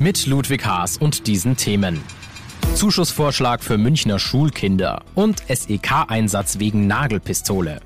Mit Ludwig Haas und diesen Themen. Zuschussvorschlag für Münchner Schulkinder und SEK-Einsatz wegen Nagelpistole.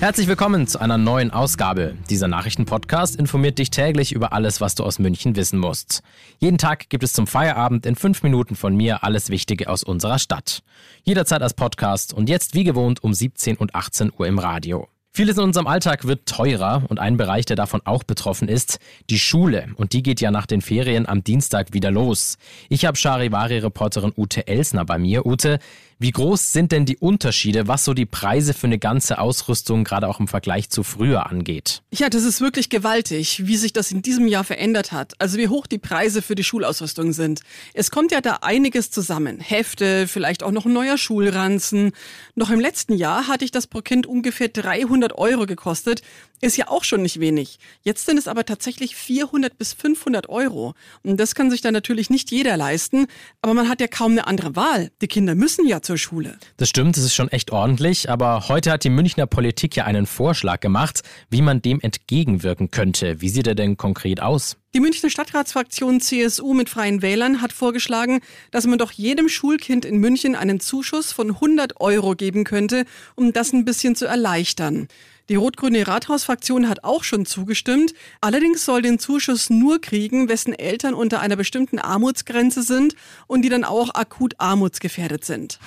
Herzlich willkommen zu einer neuen Ausgabe. Dieser Nachrichtenpodcast informiert dich täglich über alles, was du aus München wissen musst. Jeden Tag gibt es zum Feierabend in 5 Minuten von mir alles Wichtige aus unserer Stadt. Jederzeit als Podcast und jetzt wie gewohnt um 17 und 18 Uhr im Radio. Vieles in unserem Alltag wird teurer und ein Bereich, der davon auch betroffen ist, die Schule. Und die geht ja nach den Ferien am Dienstag wieder los. Ich habe Charivari-Reporterin Ute Elsner bei mir. Ute, wie groß sind denn die Unterschiede, was so die Preise für eine ganze Ausrüstung gerade auch im Vergleich zu früher angeht? Ja, das ist wirklich gewaltig, wie sich das in diesem Jahr verändert hat. Also wie hoch die Preise für die Schulausrüstung sind. Es kommt ja da einiges zusammen. Hefte, vielleicht auch noch ein neuer Schulranzen. Noch im letzten Jahr hatte ich das pro Kind ungefähr 300 € gekostet. Ist ja auch schon nicht wenig. Jetzt sind es aber tatsächlich 400 bis 500 Euro. Und das kann sich dann natürlich nicht jeder leisten. Aber man hat ja kaum eine andere Wahl. Die Kinder müssen ja zur Schule. Das stimmt, das ist schon echt ordentlich. Aber heute hat die Münchner Politik ja einen Vorschlag gemacht, wie man dem entgegenwirken könnte. Wie sieht er denn konkret aus? Die Münchner Stadtratsfraktion CSU mit Freien Wählern hat vorgeschlagen, dass man doch jedem Schulkind in München einen Zuschuss von 100 € geben könnte, um das ein bisschen zu erleichtern. Die rot-grüne Rathausfraktion hat auch schon zugestimmt. Allerdings soll den Zuschuss nur kriegen, wessen Eltern unter einer bestimmten Armutsgrenze sind und die dann auch akut armutsgefährdet sind.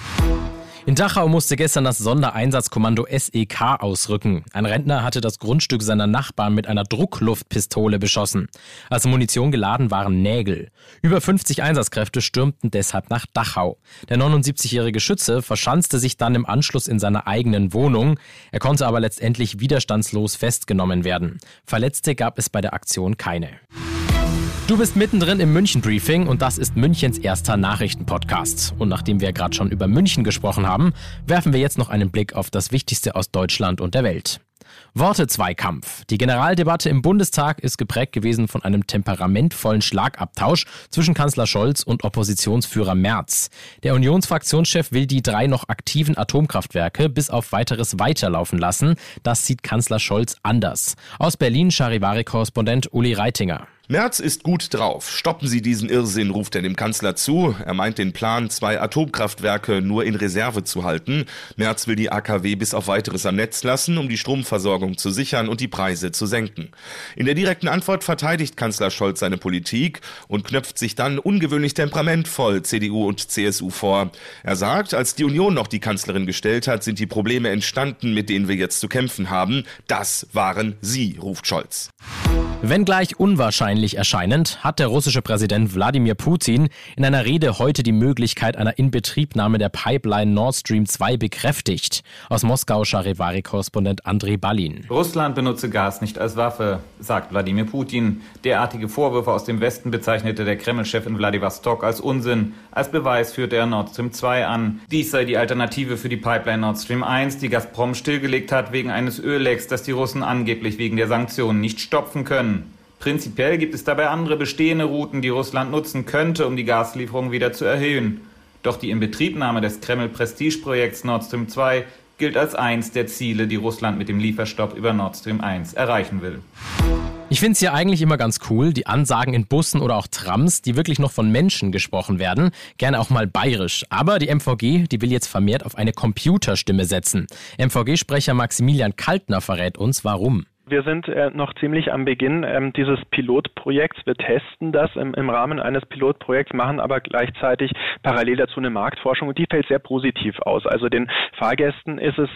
In Dachau musste gestern das Sondereinsatzkommando SEK ausrücken. Ein Rentner hatte das Grundstück seiner Nachbarn mit einer Druckluftpistole beschossen. Als Munition geladen waren Nägel. Über 50 Einsatzkräfte stürmten deshalb nach Dachau. Der 79-jährige Schütze verschanzte sich dann im Anschluss in seiner eigenen Wohnung. Er konnte aber letztendlich widerstandslos festgenommen werden. Verletzte gab es bei der Aktion keine. Du bist mittendrin im Münchenbriefing und das ist Münchens erster Nachrichtenpodcast. Und nachdem wir gerade schon über München gesprochen haben, werfen wir jetzt noch einen Blick auf das Wichtigste aus Deutschland und der Welt. Worte-Zweikampf. Die Generaldebatte im Bundestag ist geprägt gewesen von einem temperamentvollen Schlagabtausch zwischen Kanzler Scholz und Oppositionsführer Merz. Der Unionsfraktionschef will die 3 noch aktiven Atomkraftwerke bis auf weiteres weiterlaufen lassen. Das sieht Kanzler Scholz anders. Aus Berlin Charivari-Korrespondent Uli Reitinger. Merz ist gut drauf. Stoppen Sie diesen Irrsinn, ruft er dem Kanzler zu. Er meint den Plan, 2 Atomkraftwerke nur in Reserve zu halten. Merz will die AKW bis auf weiteres am Netz lassen, um die Stromversorgung zu sichern und die Preise zu senken. In der direkten Antwort verteidigt Kanzler Scholz seine Politik und knöpft sich dann ungewöhnlich temperamentvoll CDU und CSU vor. Er sagt, als die Union noch die Kanzlerin gestellt hat, sind die Probleme entstanden, mit denen wir jetzt zu kämpfen haben. Das waren Sie, ruft Scholz. Wenngleich unwahrscheinlich erscheinend, hat der russische Präsident Wladimir Putin in einer Rede heute die Möglichkeit einer Inbetriebnahme der Pipeline Nord Stream 2 bekräftigt. Aus Moskau Charivari-Korrespondent Andrei Balin. Russland benutze Gas nicht als Waffe, sagt Wladimir Putin. Derartige Vorwürfe aus dem Westen bezeichnete der Kreml-Chef in Wladiwostok als Unsinn. Als Beweis führte er Nord Stream 2 an. Dies sei die Alternative für die Pipeline Nord Stream 1, die Gazprom stillgelegt hat wegen eines Öllecks, das die Russen angeblich wegen der Sanktionen nicht stopfen können. Prinzipiell gibt es dabei andere bestehende Routen, die Russland nutzen könnte, um die Gaslieferung wieder zu erhöhen. Doch die Inbetriebnahme des Kreml-Prestigeprojekts Nord Stream 2 gilt als eins der Ziele, die Russland mit dem Lieferstopp über Nord Stream 1 erreichen will. Ich finde es ja eigentlich immer ganz cool, die Ansagen in Bussen oder auch Trams, die wirklich noch von Menschen gesprochen werden, gerne auch mal bayerisch. Aber die MVG, die will jetzt vermehrt auf eine Computerstimme setzen. MVG-Sprecher Maximilian Kaltner verrät uns, warum. Wir sind noch ziemlich am Beginn dieses Pilotprojekts. Wir testen das im Rahmen eines Pilotprojekts, machen aber gleichzeitig parallel dazu eine Marktforschung und die fällt sehr positiv aus. Also den Fahrgästen ist es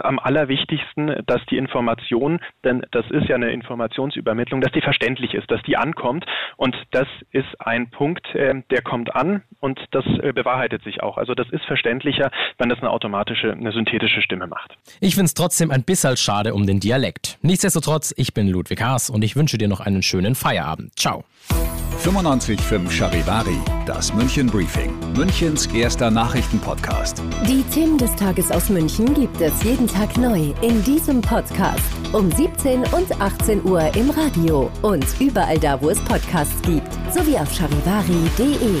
am allerwichtigsten, dass die Information, denn das ist ja eine Informationsübermittlung, dass die verständlich ist, dass die ankommt und das ist ein Punkt, der kommt an. und das bewahrheitet sich auch. Also das ist verständlicher, wenn das eine automatische, eine synthetische Stimme macht. Ich find's trotzdem ein bisschen schade um den Dialekt. Nichtsdestotrotz, ich bin Ludwig Haas und ich wünsche dir noch einen schönen Feierabend. Ciao. 95.5 Charivari, das Münchenbriefing, Münchens erster Nachrichtenpodcast. Die Themen des Tages aus München gibt es jeden Tag neu in diesem Podcast. Um 17 und 18 Uhr im Radio und überall da, wo es Podcasts gibt, sowie auf charivari.de.